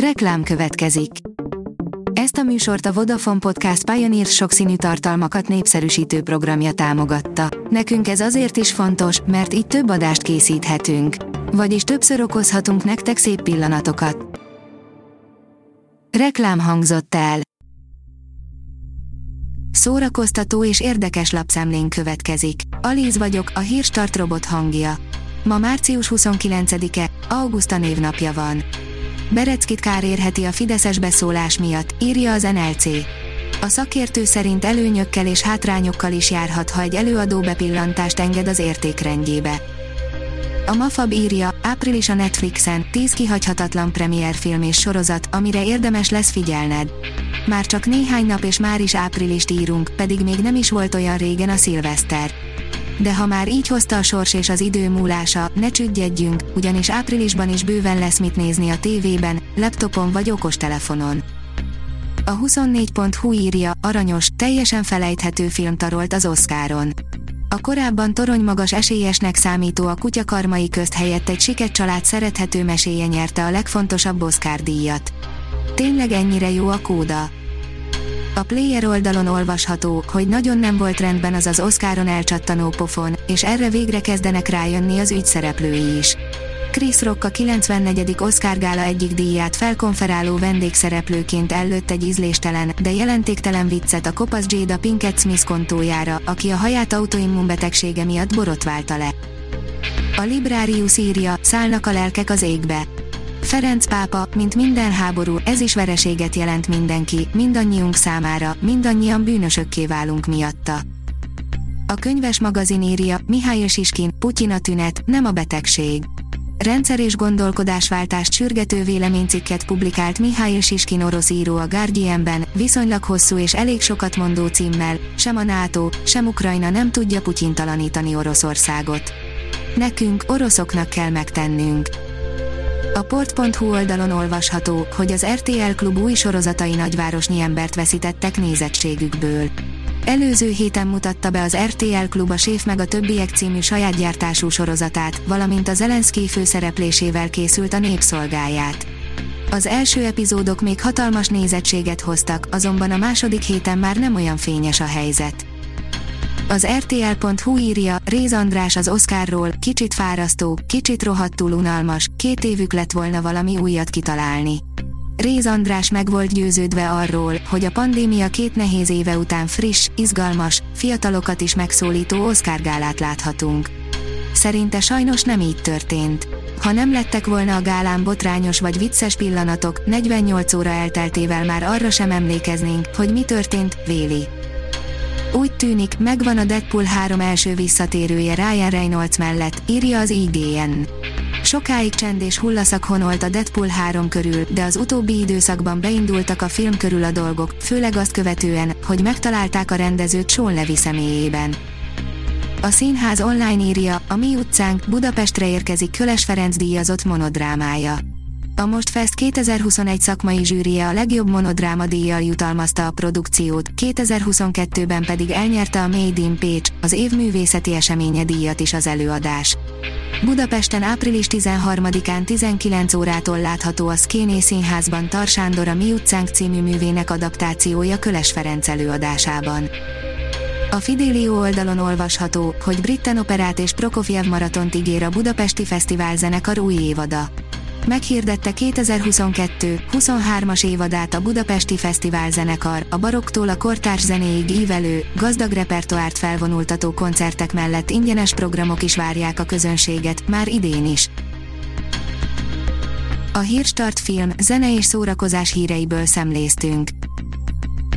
Reklám következik. Ezt a műsort a Vodafone Podcast Pioneer sokszínű tartalmakat népszerűsítő programja támogatta. Nekünk ez azért is fontos, mert így több adást készíthetünk. Vagyis többször okozhatunk nektek szép pillanatokat. Reklám hangzott el. Szórakoztató és érdekes lapszemlén következik. Alíz vagyok, a Hírstart robot hangja. Ma március 29-e, Auguszta névnapja van. Bereckit kár érheti a fideszes beszólás miatt, írja az NLC. A szakértő szerint előnyökkel és hátrányokkal is járhat, ha egy előadó bepillantást enged az értékrendjébe. A Mafab írja, április a Netflixen 10 kihagyhatatlan premierfilm és sorozat, amire érdemes lesz figyelned. Már csak néhány nap és már is áprilist írunk, pedig még nem is volt olyan régen a szilveszter. De ha már így hozta a sors és az idő múlása, ne csüggedjünk, ugyanis áprilisban is bőven lesz mit nézni a tévében, laptopon vagy okostelefonon. A 24.hu írja, aranyos, teljesen felejthető film tarolt az Oscaron. A korábban toronymagas esélyesnek számító A kutya karmai közt helyett egy siket család szerethető meséje nyerte a legfontosabb Oscar díjat. Tényleg ennyire jó a kóda? A player oldalon olvasható, hogy nagyon nem volt rendben az az Oscaron elcsattanó pofon, és erre végre kezdenek rájönni az ügyszereplői is. Chris Rock a 94. Oscar gála egyik díját felkonferáló vendégszereplőként ellőtt egy ízléstelen, de jelentéktelen viccet a kopasz Jada Pinkett Smith kontójára, aki a haját autoimmunbetegsége miatt borotválta le. A Librarius írja, szállnak a lelkek az égbe. Ferenc pápa, mint minden háború, ez is vereséget jelent mindenki, mindannyiunk számára, mindannyian bűnösökké válunk miatta. A könyves magazin írja, Mihály Siskin, Putyin a tünet, nem a betegség. Rendszer és gondolkodásváltást sürgető véleménycikket publikált Mihály Siskin orosz író a Guardianben, viszonylag hosszú és elég sokat mondó címmel, sem a NATO, sem Ukrajna nem tudja putyintalanítani Oroszországot. Nekünk, oroszoknak kell megtennünk. A port.hu oldalon olvasható, hogy az RTL Klub új sorozatai nagyvárosnyi embert veszítettek nézettségükből. Előző héten mutatta be az RTL Klub a Séf meg a Többiek című saját gyártású sorozatát, valamint a Zelenszkij főszereplésével készült a Nép szolgáját. Az első epizódok még hatalmas nézettséget hoztak, azonban a második héten már nem olyan fényes a helyzet. Az rtl.hu írja, Réz András az Oscarról, kicsit fárasztó, kicsit rohadtul unalmas, 2 évük lett volna valami újat kitalálni. Réz András meg volt győződve arról, hogy a pandémia 2 nehéz éve után friss, izgalmas, fiatalokat is megszólító Oscar-gálát láthatunk. Szerinte sajnos nem így történt. Ha nem lettek volna a gálán botrányos vagy vicces pillanatok, 48 óra elteltével már arra sem emlékeznénk, hogy mi történt, véli. Úgy tűnik, megvan a Deadpool 3 első visszatérője Ryan Reynolds mellett, írja az IGN. Sokáig csend és hullaszak honolt a Deadpool 3 körül, de az utóbbi időszakban beindultak a film körül a dolgok, főleg azt követően, hogy megtalálták a rendezőt Shawn Levy személyében. A Színház online írja, a Mi utcánk Budapestre érkezik Köles Ferenc díjazott monodrámája. A Most Fest 2021 szakmai zsűrije a legjobb monodráma díjjal jutalmazta a produkciót, 2022-ben pedig elnyerte a Made in Pécs, az év művészeti eseménye díjat is az előadás. Budapesten április 13-án 19 órától látható a Szkéné Színházban Tar Sándor a Mi utcánk című művének adaptációja Köles Ferenc előadásában. A Fidelio oldalon olvasható, hogy Britten operát és Prokofjev maratont ígér a Budapesti Fesztivál zenekar új évada. Meghirdette 2022-23-as évadát a Budapesti Fesztivál zenekar, a baroktól a kortárs zenéig ívelő, gazdag repertoárt felvonultató koncertek mellett ingyenes programok is várják a közönséget, már idén is. A Hírstart film, zene és szórakozás híreiből szemléztünk.